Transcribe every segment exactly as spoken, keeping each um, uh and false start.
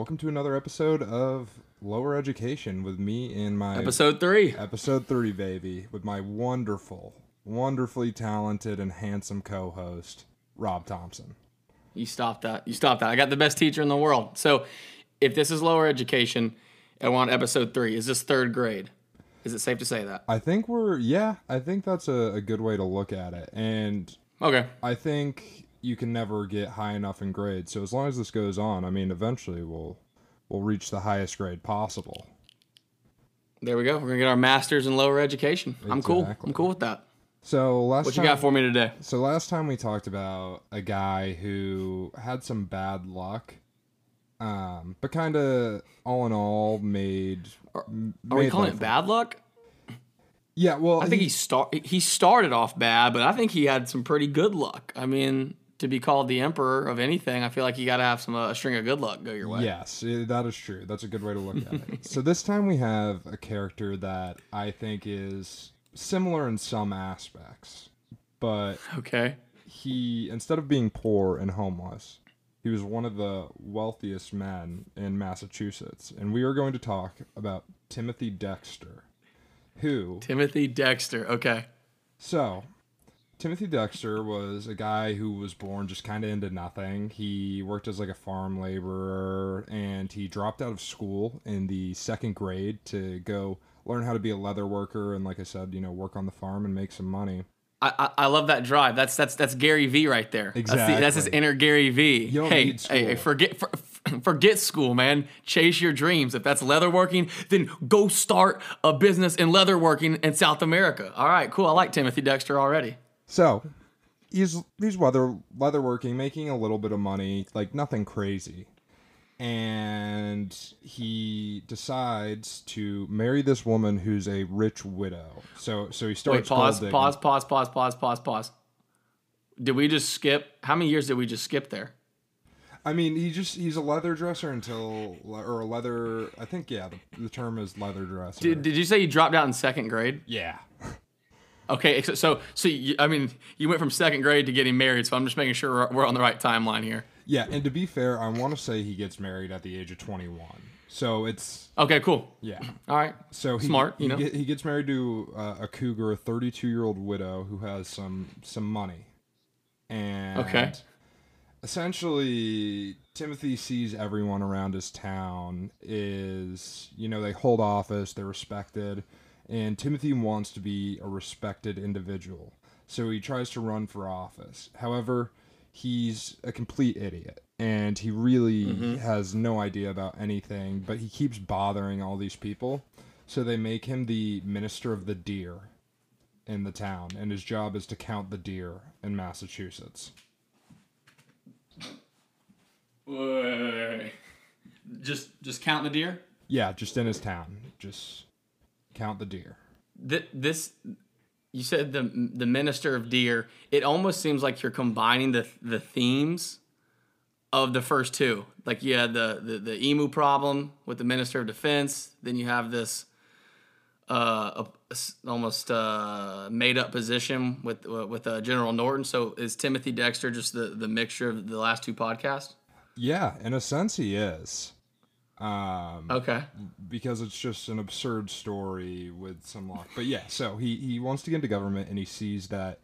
Welcome to another episode of Lower Education with me and my... Episode three. Episode three, baby. With my wonderful, wonderfully talented and handsome co-host, Rob Thompson. You stopped that. You stopped that. I got the best teacher in the world. So if this is Lower Education and we're on episode three, is this third grade? Is it safe to say that? I think we're... Yeah, I think that's a, a good way to look at it. And okay. I think... you can never get high enough in grade. So as long as this goes on, I mean, eventually we'll we'll reach the highest grade possible. There we go. We're going to get our master's in lower education. Exactly. I'm cool. I'm cool with that. So last What time, you got for me today? So last time we talked about a guy who had some bad luck, um, but kind of all in all made... Are, are we calling it bad luck? Yeah, well... I think he, he, star- he started off bad, but I think he had some pretty good luck. I mean... To be called the emperor of anything, I feel like you got to have some uh, a string of good luck go your way. Yes, that is true. That's a good way to look at it. So this time we have a character that I think is similar in some aspects, but okay, he instead of being poor and homeless, he was one of the wealthiest men in Massachusetts, and we are going to talk about Timothy Dexter, who Timothy Dexter. Okay, so. Timothy Dexter was a guy who was born just kind of into nothing. He worked as like a farm laborer, and he dropped out of school in the second grade to go learn how to be a leather worker and, like I said, you know, work on the farm and make some money. I, I, I love that drive. That's that's that's Gary Vee right there. Exactly. That's, the, that's his inner Gary Vee. You don't hey, need school. Hey, hey, forget for, forget school, man. Chase your dreams. If that's leatherworking, then go start a business in leatherworking in South America. All right, cool. I like Timothy Dexter already. So, he's he's leather leatherworking, making a little bit of money, like nothing crazy, and he decides to marry this woman who's a rich widow. So, so he starts. Wait, pause, pause, pause, pause, pause, pause, pause. Did we just skip? How many years did we just skip there? I mean, he just he's a leather dresser until, or a leather. I think yeah, the, the term is leather dresser. Did Did you say you dropped out in second grade? Yeah. Okay, so so you, I mean, you went from second grade to getting married, so I'm just making sure we're on the right timeline here. Yeah, and to be fair, I want to say he gets married at the age of twenty-one. So it's okay, cool. Yeah, all right. So he, smart, you he know. Get, he gets married to uh, a cougar, a thirty-two-year-old widow who has some some money, and okay. Essentially, Timothy sees everyone around his town is you know they hold office, they're respected. And Timothy wants to be a respected individual, so he tries to run for office. However, he's a complete idiot, and he really mm-hmm. has no idea about anything, but he keeps bothering all these people, so they make him the minister of the deer in the town, and his job is to count the deer in Massachusetts. Wait. Just, just count the deer? Yeah, just in his town, just... Count the deer. Th- this, you said the the minister of deer. It almost seems like you're combining the the themes of the first two. Like you had the the, the emu problem with the minister of defense. Then you have this uh, a, almost uh, made up position with with uh, General Norton. So is Timothy Dexter just the, the mixture of the last two podcasts? Yeah, in a sense, he is. Um, okay. Because it's just an absurd story with some luck. But yeah, so he, he wants to get into government, and he sees that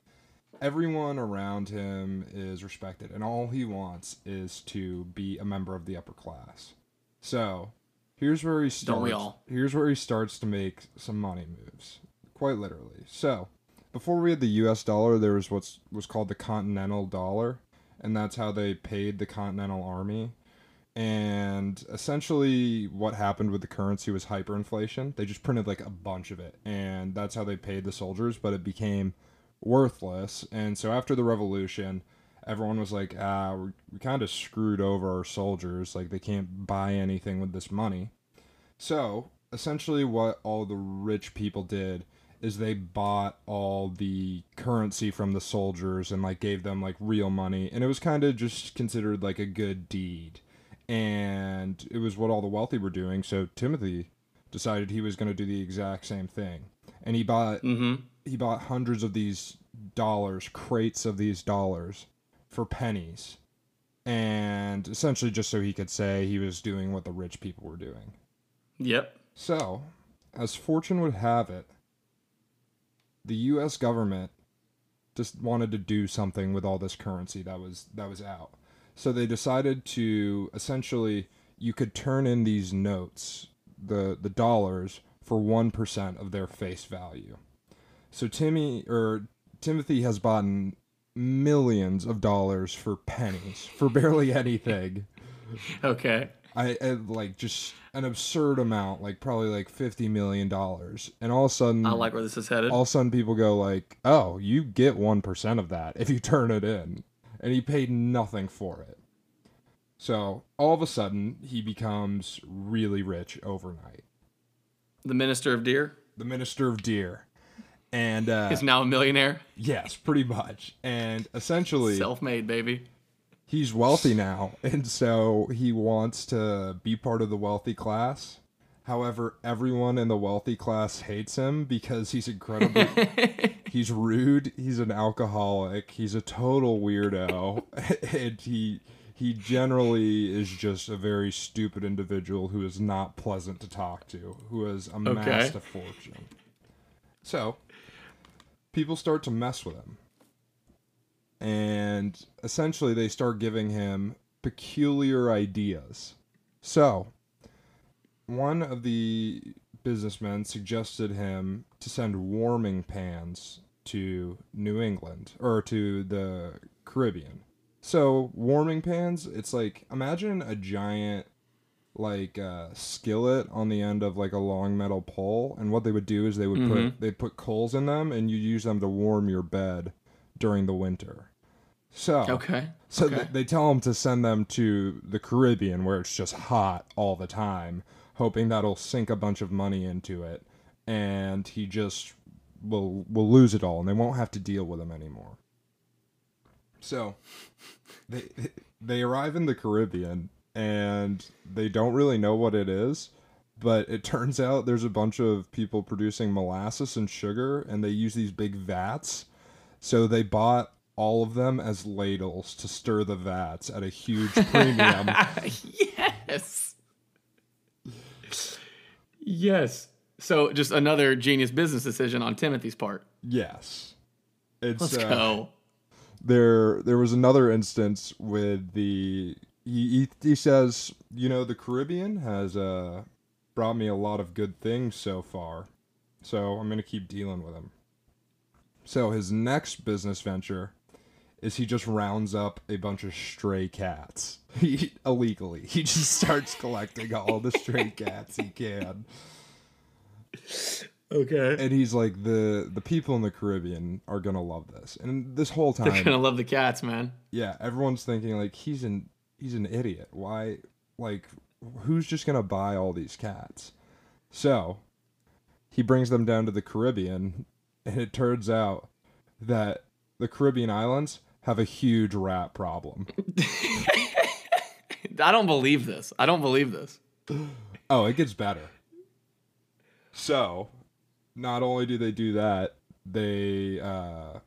everyone around him is respected, and all he wants is to be a member of the upper class. So here's where he starts. Don't we all? Here's where he starts to make some money moves, quite literally. So before we had the U S dollar, there was what's was called the Continental Dollar, and that's how they paid the Continental Army. And essentially what happened with the currency was hyperinflation. They just printed like a bunch of it, and that's how they paid the soldiers, but it became worthless. And so after the revolution, everyone was like, ah, we, we kind of screwed over our soldiers. Like they can't buy anything with this money. So essentially what all the rich people did is they bought all the currency from the soldiers and like gave them like real money. And it was kind of just considered like a good deed. And it was what all the wealthy were doing, so Timothy decided he was going to do the exact same thing. And he bought mm-hmm. he bought hundreds of these dollars, crates of these dollars, for pennies. And and essentially just so he could say he was doing what the rich people were doing. Yep. So, as fortune would have it, the U S government just wanted to do something with all this currency that was that was out. So they decided to essentially, you could turn in these notes, the the dollars, for one percent of their face value. So Timmy or Timothy has bought millions of dollars for pennies, for barely anything. Okay. I, I like just an absurd amount, like probably like fifty million dollars. And all of a sudden, I like where this is headed. All of a sudden people go like, oh, you get one percent of that if you turn it in. And he paid nothing for it. So all of a sudden he becomes really rich overnight. The Minister of Deer? The Minister of Deer. And uh, he's now a millionaire? Yes, pretty much. And essentially, self-made, baby. He's wealthy now, and so he wants to be part of the wealthy class. However, everyone in the wealthy class hates him because he's incredibly... he's rude, he's an alcoholic, he's a total weirdo, and he he generally is just a very stupid individual who is not pleasant to talk to, who has amassed okay. a fortune. So, people start to mess with him. And essentially, they start giving him peculiar ideas. So, one of the businessmen suggested him to send warming pans to New England, or to the Caribbean. So, warming pans, it's like, imagine a giant, like, uh, skillet on the end of, like, a long metal pole, and what they would do is they would mm-hmm. put, they'd put coals in them, and you use them to warm your bed during the winter. So okay. so okay. Th- they tell him to send them to the Caribbean where it's just hot all the time, hoping that'll sink a bunch of money into it, and he just will will lose it all, and they won't have to deal with him anymore. So they they arrive in the Caribbean, and they don't really know what it is, but it turns out there's a bunch of people producing molasses and sugar, and they use these big vats. So they bought all of them as ladles to stir the vats at a huge premium. Yes. Yes. So just another genius business decision on Timothy's part. Yes. It's, Let's uh, go. There there was another instance with the... He, he says, you know, the Caribbean has uh, brought me a lot of good things so far. So I'm going to keep dealing with him. So his next business venture is he just rounds up a bunch of stray cats he, illegally. He just starts collecting all the stray cats he can. Okay. And he's like, the the people in the Caribbean are going to love this. And this whole time... They're going to love the cats, man. Yeah, everyone's thinking, like, he's an he's an idiot. Why, like, who's just going to buy all these cats? So he brings them down to the Caribbean... And it turns out that the Caribbean islands have a huge rat problem. I don't believe this. I don't believe this. Oh, it gets better. So, not only do they do that, they uh,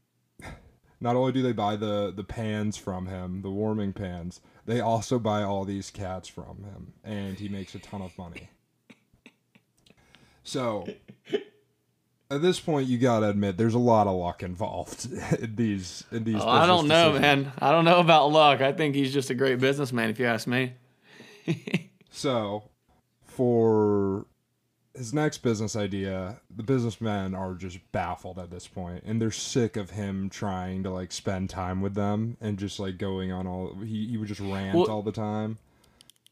not only do they buy the, the pans from him, the warming pans, they also buy all these cats from him, and he makes a ton of money. So... At this point, you gotta admit there's a lot of luck involved in these. In these, oh, I don't know, decisions. man. I don't know about luck. I think he's just a great businessman, if you ask me. So, for his next business idea, the businessmen are just baffled at this point, and they're sick of him trying to like spend time with them and just like going on all. He he would just rant well, all the time.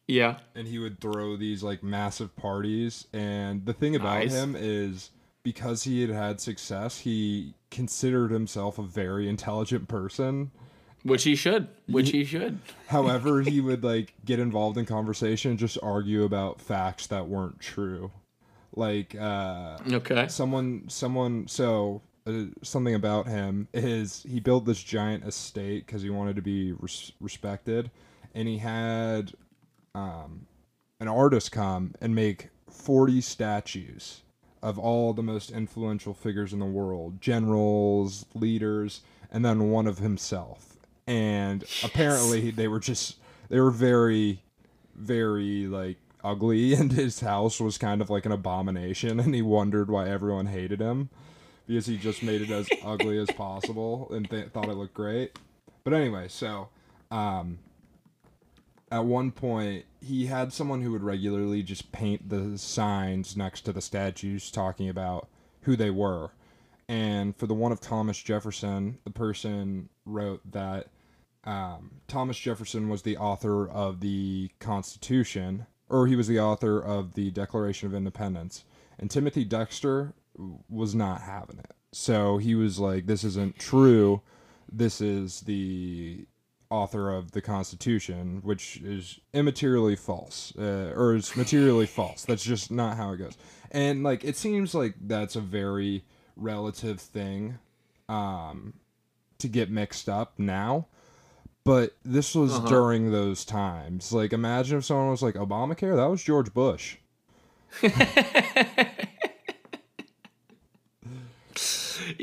Yeah, and he would throw these like massive parties. And the thing about nice. him is, because he had had success, he considered himself a very intelligent person. Which he should. Which he, he should. However, he would like get involved in conversation and just argue about facts that weren't true. Like, uh... Okay. Someone... someone so, uh, something about him is he built this giant estate because he wanted to be res- respected. And he had um, an artist come and make forty statues of all the most influential figures in the world, generals, leaders, and then one of himself. And apparently they were just they were very, very, like, ugly, and his house was kind of like an abomination, and he wondered why everyone hated him, because he just made it as ugly as possible and th- thought it looked great. But anyway, so um, at one point, he had someone who would regularly just paint the signs next to the statues talking about who they were. And for the one of Thomas Jefferson, the person wrote that um, Thomas Jefferson was the author of the Constitution, or he was the author of the Declaration of Independence. And Timothy Dexter was not having it. So he was like, this isn't true. This is the author of the Constitution, which is immaterially false, uh, or is materially false. That's just not how it goes. And, like, it seems like that's a very relative thing um, to get mixed up now. But this was uh-huh. during those times. Like, imagine if someone was like, Obamacare? That was George Bush.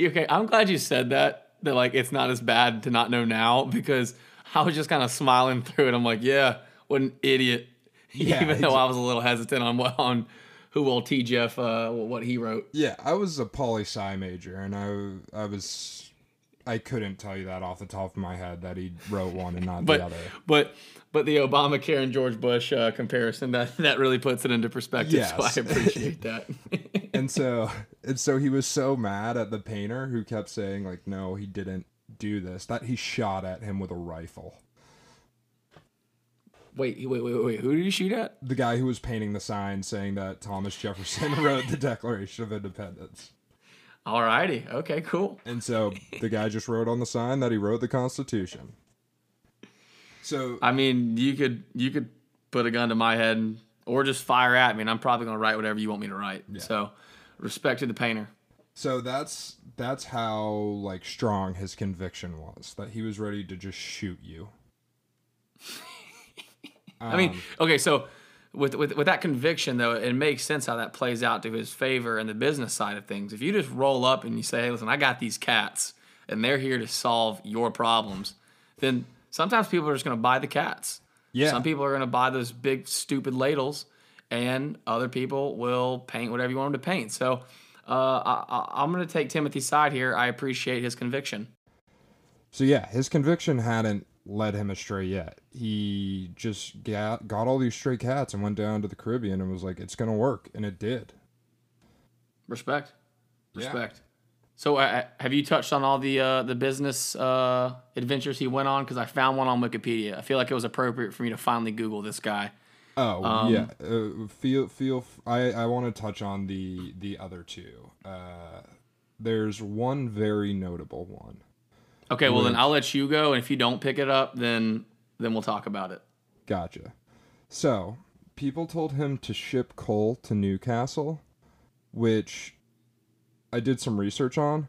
Okay, I'm glad you said that, that, like, it's not as bad to not know now, because I was just kind of smiling through it. I'm like, yeah, what an idiot. Yeah, Even though I was a little hesitant on what on who will T. Jeff, uh, what he wrote. Yeah, I was a poli-sci major, and I, I was... I couldn't tell you that off the top of my head that he wrote one and not but, the other. But but the Obamacare and George Bush uh, comparison, that, that really puts it into perspective, yes. So I appreciate that. and so and so he was so mad at the painter who kept saying, like, no, he didn't do this, that he shot at him with a rifle. Wait, wait, wait, wait, who did he shoot at? The guy who was painting the sign saying that Thomas Jefferson wrote the Declaration of Independence. Alrighty. Okay, cool. And so the guy just wrote on the sign that he wrote the Constitution. So I mean, you could you could put a gun to my head and, or just fire at me, and I'm probably gonna write whatever you want me to write. Yeah. So respect to the painter. So that's that's how, like, strong his conviction was, that he was ready to just shoot you. um, I mean, okay, so With, with with that conviction, though, it makes sense how that plays out to his favor in the business side of things. If you just roll up and you say, hey, listen, I got these cats, and they're here to solve your problems, then sometimes people are just going to buy the cats. Yeah. Some people are going to buy those big, stupid ladles, and other people will paint whatever you want them to paint. So uh, I, I'm going to take Timothy's side here. I appreciate his conviction. So, yeah, his conviction hadn't led him astray yet. He just got, got all these stray cats and went down to the Caribbean and was like, it's going to work. And it did. Respect. Respect. Yeah. So uh, have you touched on all the uh, the business uh, adventures he went on? Because I found one on Wikipedia. I feel like it was appropriate for me to finally Google this guy. Oh, um, yeah. Uh, feel feel. F- I, I want to touch on the, the other two. Uh, there's one very notable one. Okay, well, then I'll let you go, and if you don't pick it up, then then we'll talk about it. Gotcha. So, people told him to ship coal to Newcastle, which I did some research on.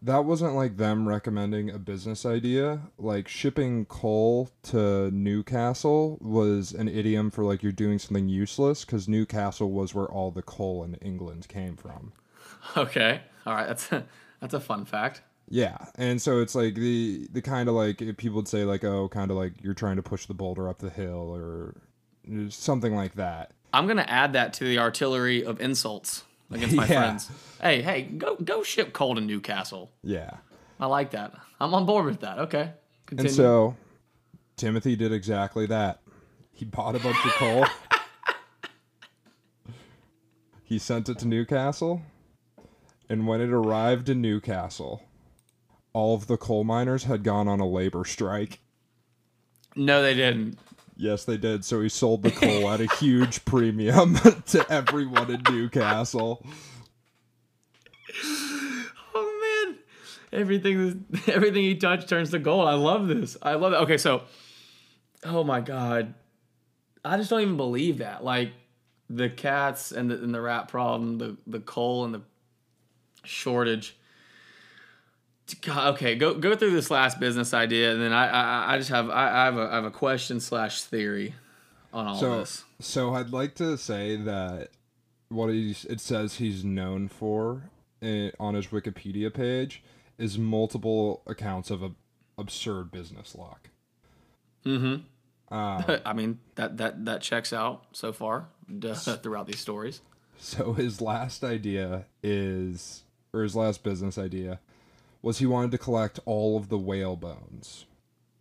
That wasn't like them recommending a business idea. Like, shipping coal to Newcastle was an idiom for, like, you're doing something useless, because Newcastle was where all the coal in England came from. Okay. All right, that's a, that's a fun fact. Yeah, and so it's like the the kind of like people would say, like, oh, kind of like you're trying to push the boulder up the hill or something like that. I'm gonna add that to the artillery of insults against my yeah. friends. Hey, hey, go go ship coal to Newcastle. Yeah, I like that. I'm on board with that. Okay, continue. And so Timothy did exactly that. He bought a bunch of coal. He sent it to Newcastle, and when it arrived in Newcastle, all of the coal miners had gone on a labor strike. No, they didn't. Yes, they did. So he sold the coal at a huge premium to everyone in Newcastle. Oh, man. Everything everything he touched turns to gold. I love this. I love it. Okay, so, oh, my God. I just don't even believe that. Like, the cats and the, and the rat problem, the, the coal and the shortage. God, okay, go go through this last business idea, and then I I, I just have I, I have a I have a question slash theory on all so, this. So I'd like to say that what he's, it says he's known for it, on his Wikipedia page, is multiple accounts of a absurd business luck. Mm-hmm. Um, I mean, that, that, that checks out so far duh, throughout these stories. So his last idea is, or his last business idea, was he wanted to collect all of the whale bones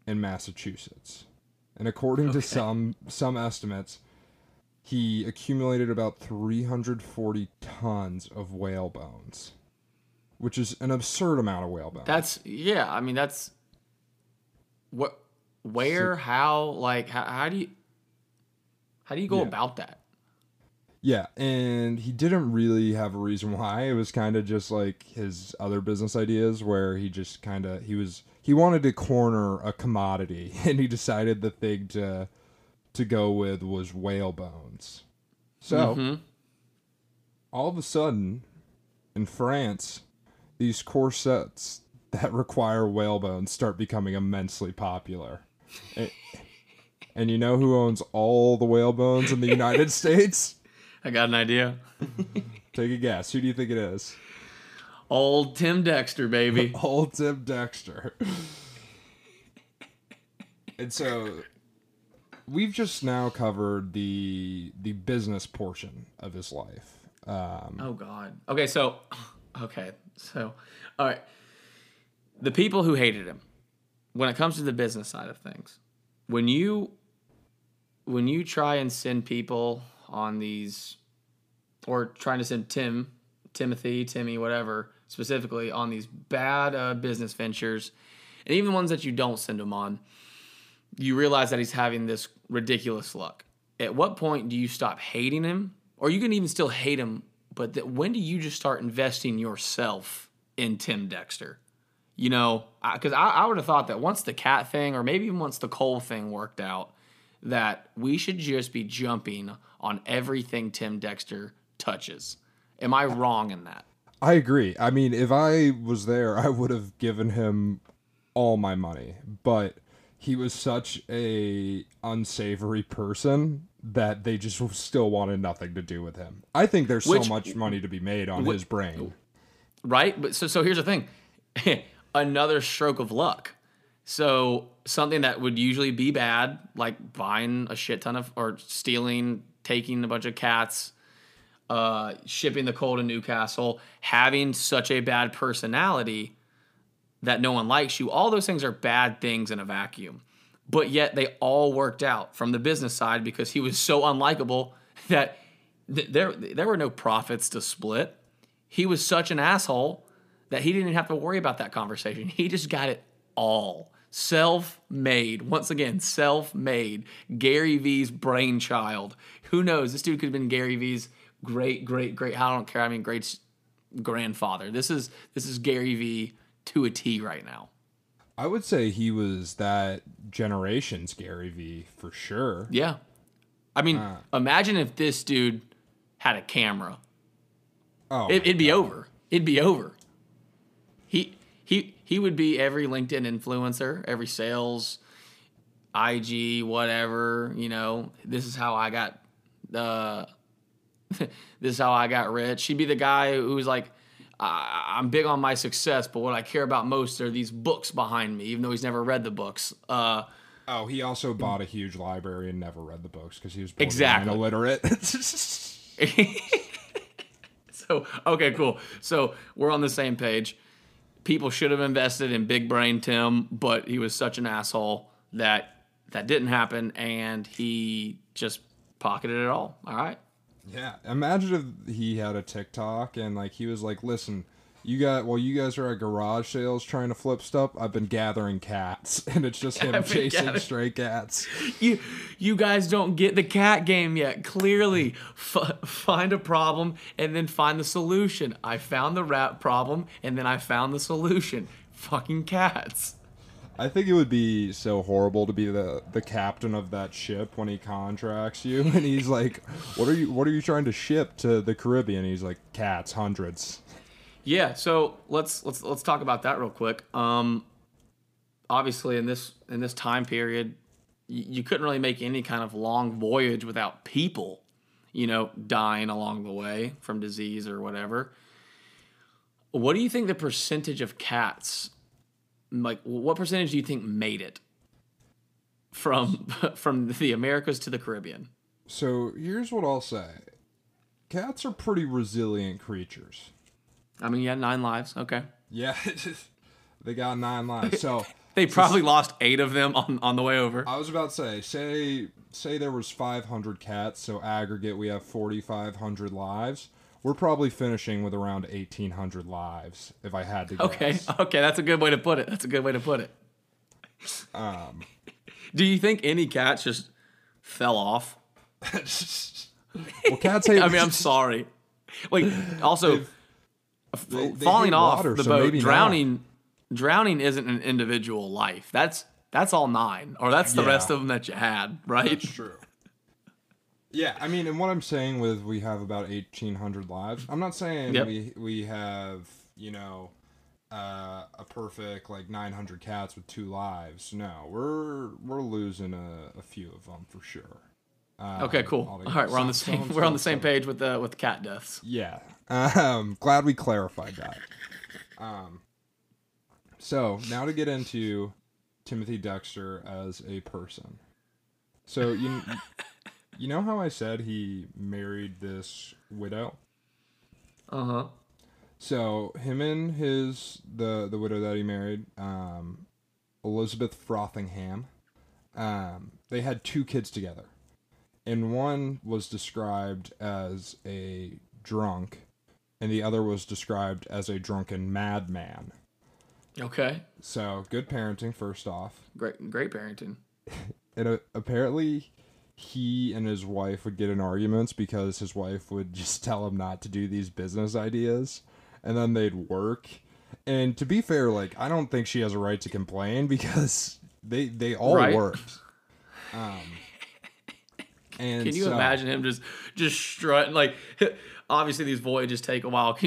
in Massachusetts. And according okay. to some some estimates, he accumulated about three hundred forty tons of whale bones, which is an absurd amount of whale bones. That's, yeah, I mean, that's, what, where, so, how, like, how, how do you, how do you go yeah. about that? Yeah, and he didn't really have a reason why. It was kind of just like his other business ideas where he just kind of, he was, he wanted to corner a commodity, and he decided the thing to, to go with was whale bones. So, mm-hmm. all of a sudden, in France, these corsets that require whale bones start becoming immensely popular. And, and you know who owns all the whale bones in the United States? I got an idea. Take a guess. Who do you think it is? Old Tim Dexter, baby. Old Tim Dexter. And so we've just now covered the the business portion of his life. Um, oh, God. Okay, so... Okay, so, all right. The people who hated him, when it comes to the business side of things, when you when you try and send people on these, or trying to send Tim, Timothy, Timmy, whatever, specifically on these bad uh, business ventures, and even ones that you don't send him on, you realize that he's having this ridiculous luck. At what point do you stop hating him? Or you can even still hate him, but that, when do you just start investing yourself in Tim Dexter? You know, because I, I, I would have thought that once the cat thing, or maybe even once the coal thing worked out, that we should just be jumping on everything Tim Dexter touches. Am I wrong in that? I agree. I mean, if I was there, I would have given him all my money. But he was such a unsavory person that they just still wanted nothing to do with him. I think there's Which, so much money to be made on wh- his brain. Right? But so so here's the thing. Another stroke of luck. So something that would usually be bad, like buying a shit ton of, or stealing, taking a bunch of cats, uh, shipping the coal to Newcastle, having such a bad personality that no one likes you. All those things are bad things in a vacuum. But yet they all worked out from the business side because he was so unlikable that th- there there were no profits to split. He was such an asshole that he didn't have to worry about that conversation. He just got it all. Self-made. Once again, self-made. Gary Vee's brainchild. Who knows? This dude could have been Gary Vee's great, great, great, I don't care, I mean, great grandfather. This is this is Gary Vee to a T right now. I would say he was that generation's Gary Vee for sure. Yeah. I mean, uh, imagine if this dude had a camera. Oh, it, it'd be God. over. It'd be over. He he he would be every LinkedIn influencer, every sales, I G, whatever, you know, this is how I got uh, this is how I got rich. He'd be the guy who's like, I'm big on my success, but what I care about most are these books behind me, even though he's never read the books. Uh, oh, he also bought a huge library and never read the books because he was exactly illiterate. So, okay, cool. So we're on the same page. People should have invested in Big Brain Tim, but he was such an asshole that that didn't happen, and he just pocketed it all. All right. Yeah, imagine if he had a TikTok and like he was like, "Listen, you got while well, you guys are at garage sales trying to flip stuff, I've been gathering cats," and it's just him chasing gathering. stray cats. You, you guys don't get the cat game yet. Clearly, F- find a problem and then find the solution. I found the rat problem and then I found the solution. Fucking cats. I think it would be so horrible to be the, the captain of that ship when he contracts you, and he's like, "What are you? What are you trying to ship to the Caribbean?" And he's like, "Cats, hundreds." Yeah. So let's let's let's talk about that real quick. Um, obviously, in this in this time period, you, you couldn't really make any kind of long voyage without people, you know, dying along the way from disease or whatever. What do you think the percentage of cats? Like, what percentage do you think made it? from from the Americas to the Caribbean. So here's what I'll say. Cats are pretty resilient creatures. I mean, yeah, nine lives. Okay. Yeah, they got nine lives. So they probably so, lost eight of them on, on the way over. I was about to say, say say there was five hundred cats, so aggregate we have forty-five hundred lives. We're probably finishing with around eighteen hundred lives, if I had to guess. Okay, okay, that's a good way to put it. That's a good way to put it. Um, Do you think any cats just fell off? Well, cats hate... I mean, I'm sorry. Like, also, f- they, they falling off water, the so boat, drowning... Not. Drowning isn't an individual life. That's that's all nine, or that's the yeah. rest of them that you had, right? That's true. Yeah, I mean, and what I'm saying with we have about eighteen hundred lives, I'm not saying yep. we we have, you know, uh, a perfect, like, nine hundred cats with two lives. No, we're we're losing a, a few of them for sure. Um, okay, cool. All right, we're on the same we're on the same page with the with the cat deaths. Yeah, um, glad we clarified that. Um. So, now to get into Timothy Dexter as a person. So, you, you know how I said he married this widow? Uh-huh. So, him and his, the, the widow that he married, um, Elizabeth Frothingham, um, they had two kids together. And one was described as a drunk, and the other was described as a drunken madman. Okay. So, good parenting, first off. Great great parenting. And uh, apparently, he and his wife would get in arguments because his wife would just tell him not to do these business ideas. And then they'd work. And to be fair, like, I don't think she has a right to complain because they, they all right. worked. Um, and Can you so, imagine him just, just strutting, like... Obviously, these voyages take a while.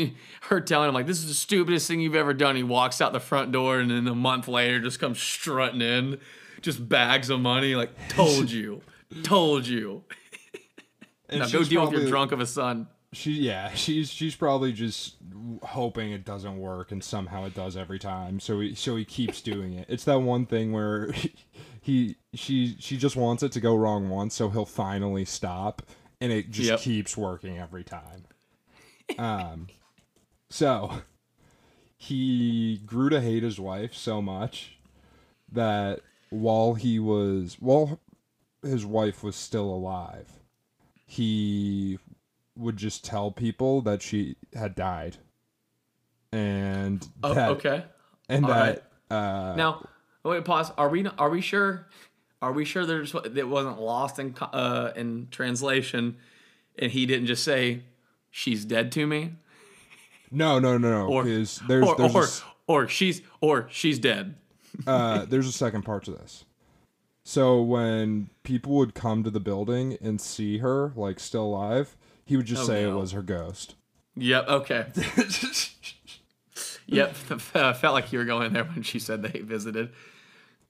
Her telling him, like, this is the stupidest thing you've ever done. He walks out the front door, and then a month later, just comes strutting in, just bags of money, like, told you. Told you. And now go deal probably, with your drunk of a son. She, yeah, she's she's probably just hoping it doesn't work, and somehow it does every time, so he, so he keeps doing it. It's that one thing where he she she just wants it to go wrong once, so he'll finally stop, and it just yep. keeps working every time. Um, so he grew to hate his wife so much that while he was, while his wife was still alive, he would just tell people that she had died. And oh, that, okay. And all that, right. uh, now wait, pause. Are we, are we sure? Are we sure there's that wasn't lost in uh, in translation, and he didn't just say, "She's dead to me"? No, no, no, no. Or there's, there's or, or, a, or she's or she's dead. uh, there's a second part to this. So when people would come to the building and see her, like, still alive, he would just oh, say no. it was her ghost. Yep. Okay. Yep. Uh, felt like you were going there when she said they visited.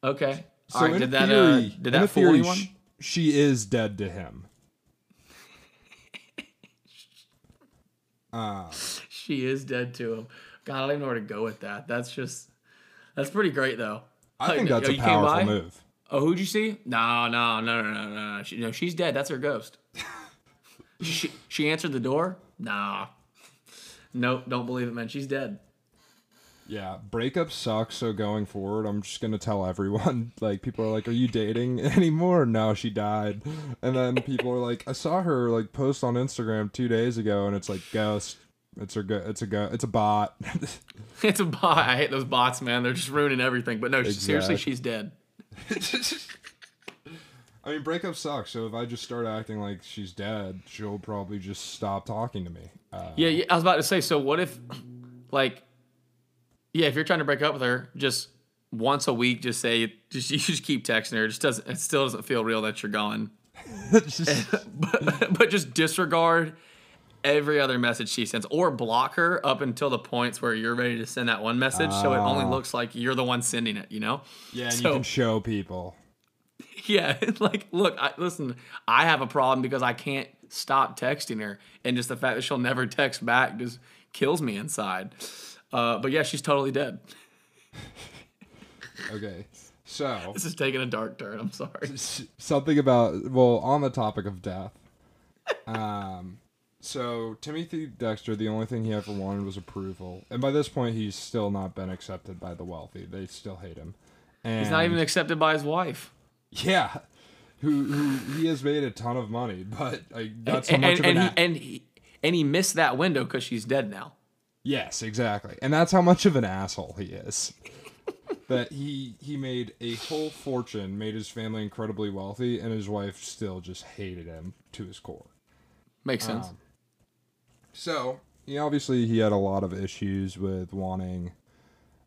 Okay. So right, in did that, theory, uh, did that in fool theory, anyone? She, she is dead to him. Uh, she is dead to him. God, I don't even know where to go with that. That's just, that's pretty great, though. I like, think that's oh, a powerful move. Oh, who'd you see? No, no, no, no, no, no. no. She, no she's dead. That's her ghost. she she answered the door? Nah. Nope, don't believe it, man. She's dead. Yeah, breakup sucks, so going forward, I'm just going to tell everyone, like, people are like, are you dating anymore? No, she died. And then people are like, I saw her, like, post on Instagram two days ago, and it's like, ghost, it's her, go- it's a go- it's a bot. It's a bot. I hate those bots, man. They're just ruining everything. But no, exactly. Seriously, she's dead. I mean, breakup sucks, so if I just start acting like she's dead, she'll probably just stop talking to me. Uh, yeah, yeah, I was about to say, so what if, like... Yeah, if you're trying to break up with her, just once a week, just say, just you just keep texting her. It just doesn't, it still doesn't feel real that you're gone. just, but, but just disregard every other message she sends, or block her up until the points where you're ready to send that one message, uh, so it only looks like you're the one sending it. You know? Yeah, and so, you can show people. Yeah, like, look, I, listen, I have a problem because I can't stop texting her, and just the fact that she'll never text back just kills me inside. Uh, but yeah, she's totally dead. Okay. So this is taking a dark turn. I'm sorry. Something about, well, on the topic of death. Um, so Timothy Dexter, the only thing he ever wanted was approval, and by this point, he's still not been accepted by the wealthy. They still hate him. And he's not even accepted by his wife. Yeah, who, who he has made a ton of money, but like that's how much and, of an and, a- he, and he and he missed that window because she's dead now. Yes, exactly, and that's how much of an asshole he is. That he he made a whole fortune, made his family incredibly wealthy, and his wife still just hated him to his core. Makes sense. Um, so, he obviously, he had a lot of issues with wanting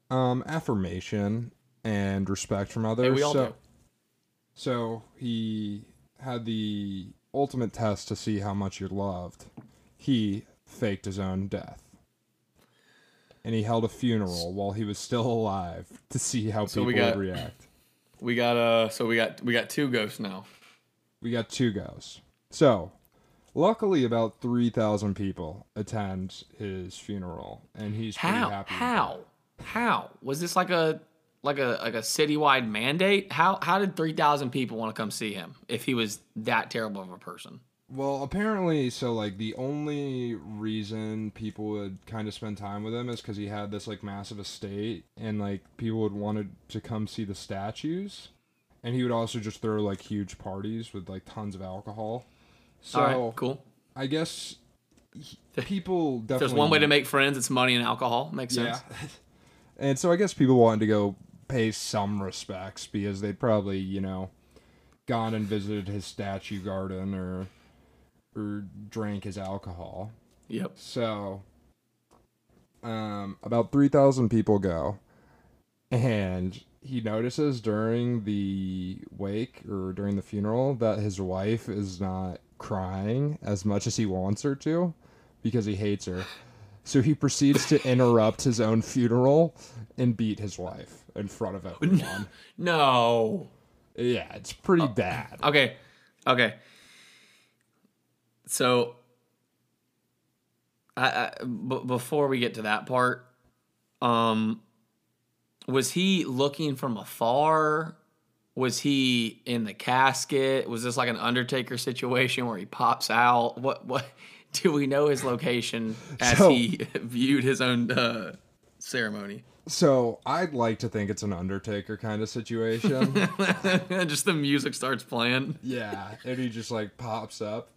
um, affirmation and respect from others. Hey, we all so, do. So, he had the ultimate test to see how much you're loved. He faked his own death. And he held a funeral while he was still alive to see how so people we got, would react. We got uh, so we got we got two ghosts now. We got two ghosts. So, luckily, about three thousand people attend his funeral, and he's how? pretty happy. How? How? Was this like a like a like a citywide mandate? How how did three thousand people want to come see him if he was that terrible of a person? Well, apparently, so, like, the only reason people would kind of spend time with him is because he had this, like, massive estate, and, like, people would want to come see the statues, and he would also just throw, like, huge parties with, like, tons of alcohol. So, all right, cool. I guess he, people definitely... There's one way to make friends, it's money and alcohol. Makes sense. Yeah. And so I guess people wanted to go pay some respects, because they'd probably, you know, gone and visited his statue garden, or... or drank his alcohol. Yep. So, um, about three thousand people go, and he notices during the wake, or during the funeral, that his wife is not crying as much as he wants her to, because he hates her. So he proceeds to interrupt his own funeral and beat his wife in front of everyone. No. Yeah, it's pretty uh, bad. Okay, okay. So, I, I, b- before we get to that part, um, was he looking from afar? Was he in the casket? Was this like an Undertaker situation where he pops out? What what do we know his location as so, he viewed his own uh, ceremony? So I'd like to think it's an Undertaker kind of situation. Just the music starts playing. Yeah, and he just like pops up.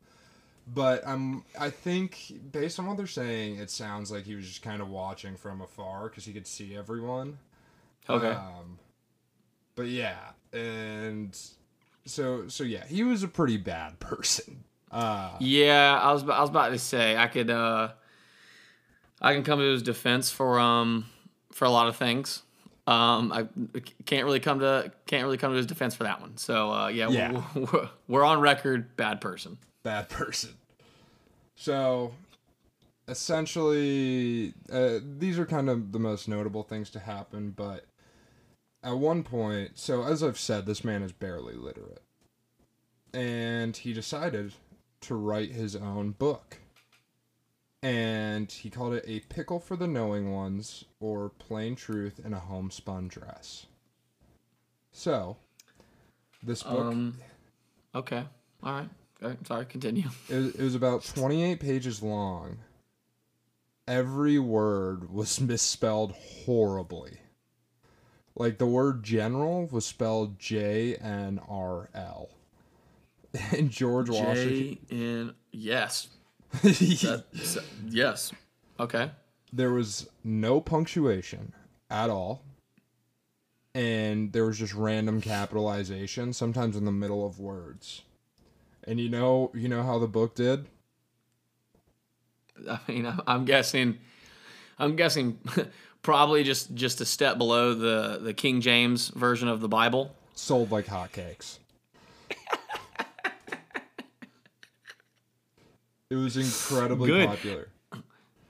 But um, I think, based on what they're saying, it sounds like he was just kind of watching from afar because he could see everyone. Okay. Um, but yeah, and so so yeah, he was a pretty bad person. Uh, yeah, I was I was about to say I could uh, I can come to his defense for um for a lot of things. Um, I can't really come to can't really come to his defense for that one. So uh, yeah, yeah. We're, we're, we're on record, bad person. Bad person. So, essentially, uh, these are kind of the most notable things to happen, but at one point, so as I've said, this man is barely literate. And he decided to write his own book. And he called it A Pickle for the Knowing Ones, or Plain Truth in a Homespun Dress. So, this book... Um, okay, all right. Sorry, continue. It was about twenty-eight pages long. Every word was misspelled horribly. Like, the word general was spelled J N R L. And George J N- Washington... J N... Yes. that, so, yes. Okay. There was no punctuation at all. And there was just random capitalization, sometimes in the middle of words. And you know, you know how the book did? I mean, I'm guessing, I'm guessing, probably just, just a step below the, the King James version of the Bible. Sold like hotcakes. It was incredibly Good. popular.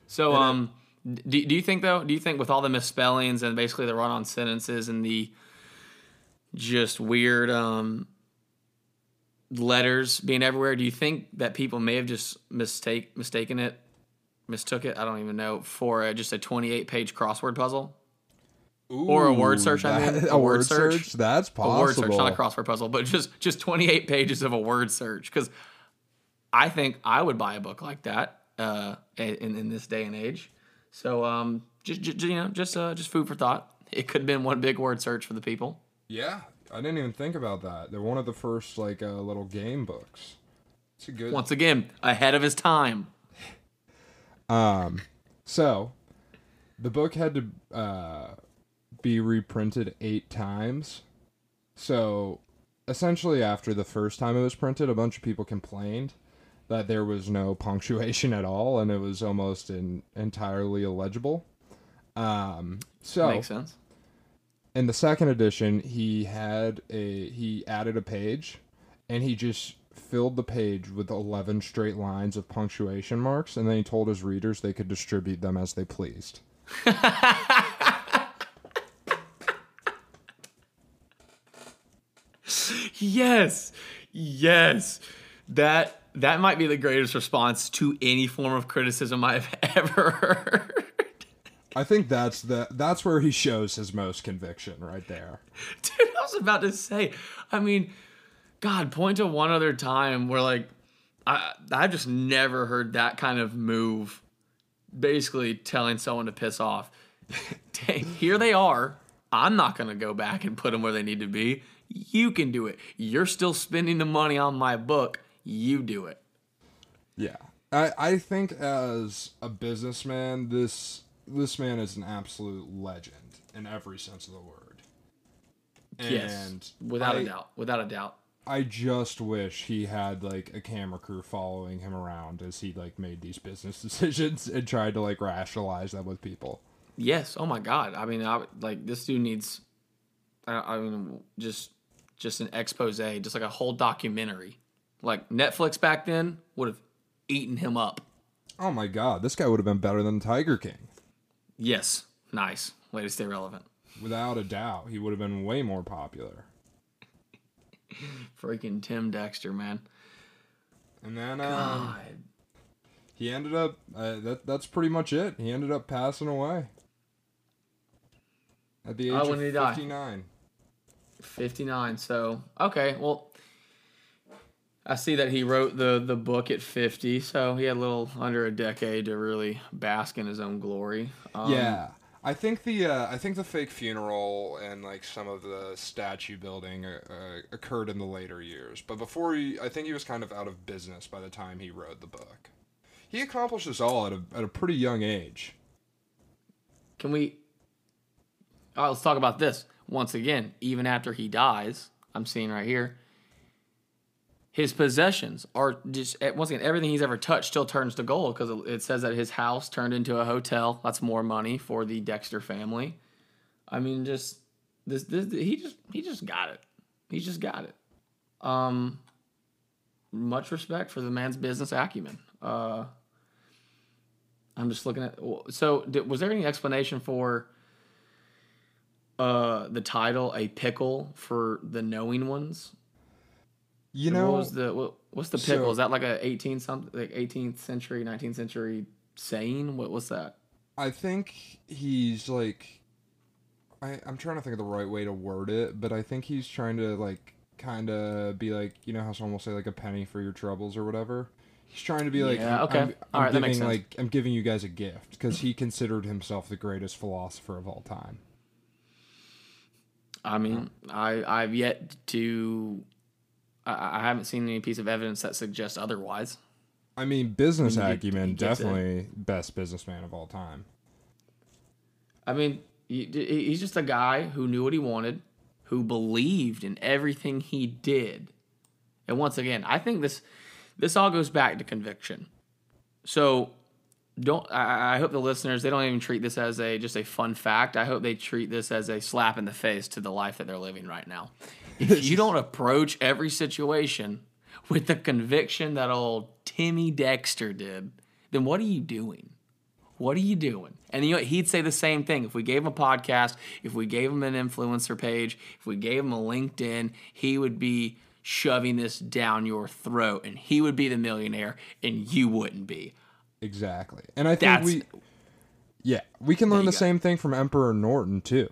So, and um, it, do do you think though? Do you think with all the misspellings and basically the run-on sentences and the just weird, um. letters being everywhere, do you think that people may have just mistake mistaken it, mistook it? I don't even know for a, just a twenty-eight page crossword puzzle. Ooh, or a word search, I mean. That, a, a word, word search. search? That's possible. A word search, not a crossword puzzle, but just, just twenty-eight pages of a word search. Because I think I would buy a book like that uh, in, in this day and age. So, um, just, just you know, just uh, just food for thought. It could have been one big word search for the people. Yeah, I didn't even think about that. They're one of the first, like, uh, little game books. It's a good... Once again, ahead of his time. um, So, the book had to... Uh, be reprinted eight times. So essentially after the first time it was printed, a bunch of people complained that there was no punctuation at all and it was almost in, entirely illegible. Um, so makes sense. In the second edition, he had a he added a page and he just filled the page with eleven straight lines of punctuation marks, and then he told his readers they could distribute them as they pleased. Yes, yes. That that might be the greatest response to any form of criticism I've ever heard. I think that's the that's where he shows his most conviction right there. Dude, I was about to say, I mean, God, point to one other time where, like, I I've just never heard that kind of move, basically telling someone to piss off. Dang, here they are. I'm not going to go back and put them where they need to be. You can do it. You're still spending the money on my book. You do it. Yeah. I, I think as a businessman, this this man is an absolute legend in every sense of the word. And yes. Without I, a doubt. Without a doubt. I just wish he had, like, a camera crew following him around as he, like, made these business decisions and tried to, like, rationalize them with people. Yes. Oh, my God. I mean, I, like, this dude needs... I mean, just just an expose, just like a whole documentary. Like, Netflix back then would have eaten him up. Oh, my God. This guy would have been better than Tiger King. Yes. Nice. Way to stay relevant. Without a doubt. He would have been way more popular. Freaking Tim Dexter, man. And then, uh... God. He ended up... Uh, that That's pretty much it. He ended up passing away. At the age oh, of fifty-nine. Die? fifty-nine, so... Okay, well... I see that he wrote the, the book at fifty, so he had a little under a decade to really bask in his own glory. Um, yeah. I think the uh, I think the fake funeral and, like, some of the statue building uh, occurred in the later years. But before he... I think he was kind of out of business by the time he wrote the book. He accomplished this all at a, at a pretty young age. Can we... All right, let's talk about this. Once again, even after he dies, I'm seeing right here, his possessions are just, once again, everything he's ever touched still turns to gold, because it says that his house turned into a hotel. That's more money for the Dexter family. I mean, just, this, this he just he just got it. He just got it. Um, much respect for the man's business acumen. Uh, I'm just looking at, so was there any explanation for... Uh, the title, A Pickle for the Knowing Ones? You know... What was the, what, what's the pickle? So, is that like a eighteen-something, like eighteenth century, nineteenth century saying? What What's that? I think he's like... I, I'm trying to think of the right way to word it, but I think he's trying to, like, kind of be like... You know how someone will say, like, a penny for your troubles or whatever? He's trying to be like... Yeah, I'm, okay. I'm, I'm all right, giving, that makes sense. Like, I'm giving you guys a gift, because he considered himself the greatest philosopher of all time. I mean, I, I've yet to... I, I haven't seen any piece of evidence that suggests otherwise. I mean, business I mean, acumen, he, he definitely it. Best businessman of all time. I mean, he, he's just a guy who knew what he wanted, who believed in everything he did. And once again, I think this this all goes back to conviction. So... Don't I, I hope the listeners, they don't even treat this as a just a fun fact. I hope they treat this as a slap in the face to the life that they're living right now. If you don't approach every situation with the conviction that old Timmy Dexter did, then what are you doing? What are you doing? And you know, he'd say the same thing. If we gave him a podcast, if we gave him an influencer page, if we gave him a LinkedIn, he would be shoving this down your throat, and he would be the millionaire, and you wouldn't be. Exactly. And I think That's, we Yeah, we can learn the same it. thing from Emperor Norton too.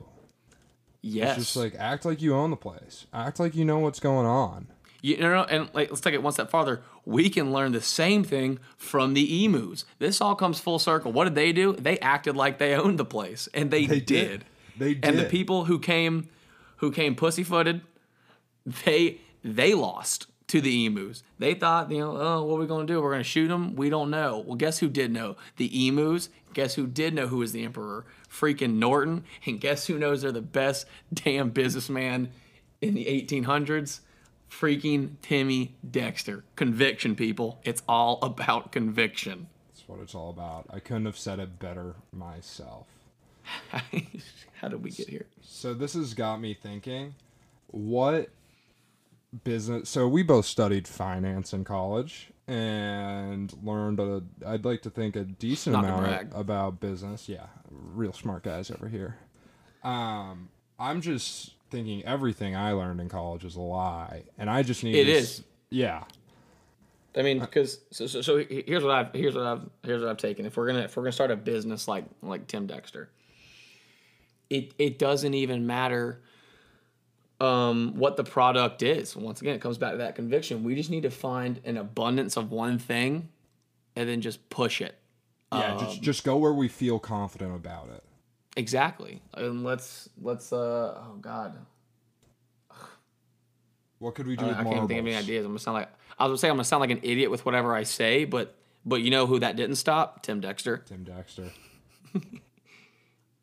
Yes. It's just like, act like you own the place. Act like you know what's going on. You know, and like, let's take it one step farther. We can learn the same thing from the emus. This all comes full circle. What did they do? They acted like they owned the place, and they, they did. did. They did. And the people who came, who came pussyfooted, they they lost to the emus. They thought, you know, oh, what are we going to do? We're going to shoot them? We don't know. Well, guess who did know? The emus. Guess who did know who was the emperor? Freaking Norton. And guess who knows they're the best damn businessman in the eighteen hundreds? Freaking Timmy Dexter. Conviction, people. It's all about conviction. That's what it's all about. I couldn't have said it better myself. How did we get here? So this has got me thinking, what business... So we both studied finance in college and learned, a, I'd like to think, a decent Not amount of, about business. Yeah, real smart guys over here. Um, I'm just... thinking everything I learned in college is a lie, and I just need it to, is yeah. I mean, because so, so so here's what I've here's what I've here's what I've taken. If we're gonna if we're gonna start a business like like Tim Dexter, it it doesn't even matter um, what the product is. Once again, it comes back to that conviction. We just need to find an abundance of one thing, and then just push it. Yeah, um, just just go where we feel confident about it. Exactly. And let's, let's, uh, oh God. What could we do uh, with I marbles? Can't think of any ideas. I'm going to sound like, I was going to say I'm going to sound like an idiot with whatever I say, but, but you know who that didn't stop? Tim Dexter. Tim Dexter.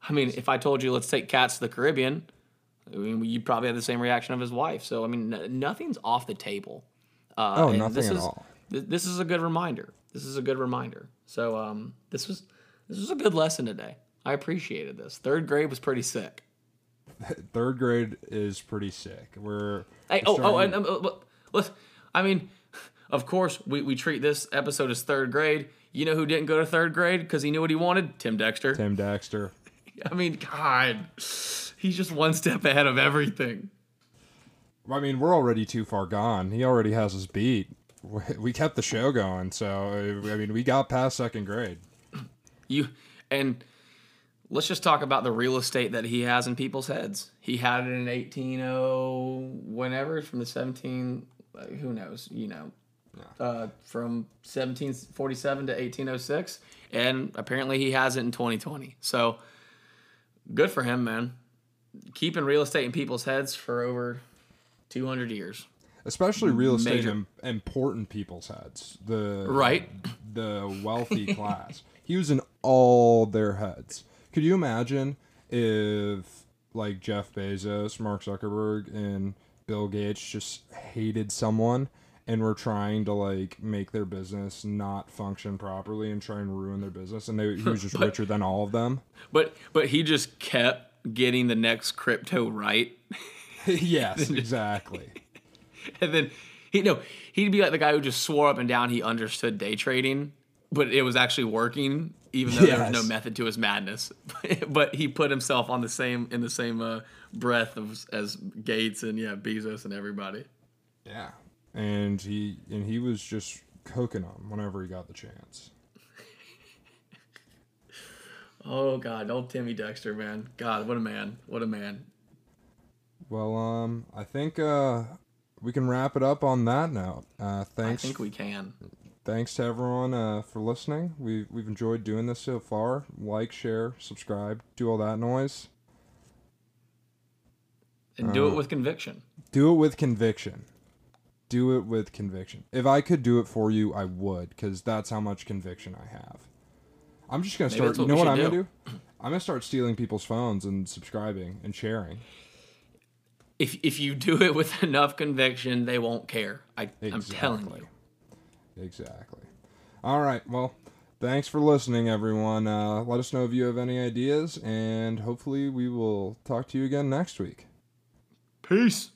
I mean, if I told you, let's take cats to the Caribbean, I mean, you'd probably have the same reaction of his wife. So, I mean, n- nothing's off the table. Uh, oh, nothing this at is, all. Th- this is a good reminder. This is a good reminder. So, um, this was, this was a good lesson today. I appreciated this. Third grade was pretty sick. Third grade is pretty sick. We're hey, oh oh, and, um, let's. I mean, of course, we, we treat this episode as third grade. You know who didn't go to third grade because he knew what he wanted? Tim Dexter. Tim Dexter. I mean, God, he's just one step ahead of everything. I mean, we're already too far gone. He already has us beat. We kept the show going, so I mean, we got past second grade. You and. Let's just talk about the real estate that he has in people's heads. He had it in eighteen oh, whenever, from the seventeen, who knows, you know, yeah. uh, from seventeen forty-seven to eighteen oh six, and apparently he has it in twenty twenty. So, good for him, man. Keeping real estate in people's heads for over two hundred years. Especially real estate in important people's heads. The, right. The wealthy class. He was in all their heads. Could you imagine if, like, Jeff Bezos, Mark Zuckerberg, and Bill Gates just hated someone and were trying to, like, make their business not function properly and try and ruin their business, and they, he was just but, richer than all of them? But but he just kept getting the next crypto right. Yes, exactly. And then, he no, he'd be like the guy who just swore up and down he understood day trading, but it was actually working, even though yes. there was no method to his madness. But he put himself on the same in the same uh, breath of, as Gates and yeah Bezos and everybody. Yeah, and he and he was just coking them whenever he got the chance. Oh God, old Timmy Dexter, man! God, what a man! What a man! Well, um, I think uh, we can wrap it up on that note. Uh, thanks. I think we can. Thanks to everyone uh, for listening. We've, we've enjoyed doing this so far. Like, share, subscribe, do all that noise. And do uh, it with conviction. Do it with conviction. Do it with conviction. If I could do it for you, I would, because that's how much conviction I have. I'm just going to start, you know what I'm going to do? I'm going to start stealing people's phones and subscribing and sharing. If, if you do it with enough conviction, they won't care. I, exactly. I'm telling you. Exactly. All right. Well, thanks for listening, everyone. Uh, let us know if you have any ideas, and hopefully we will talk to you again next week. Peace.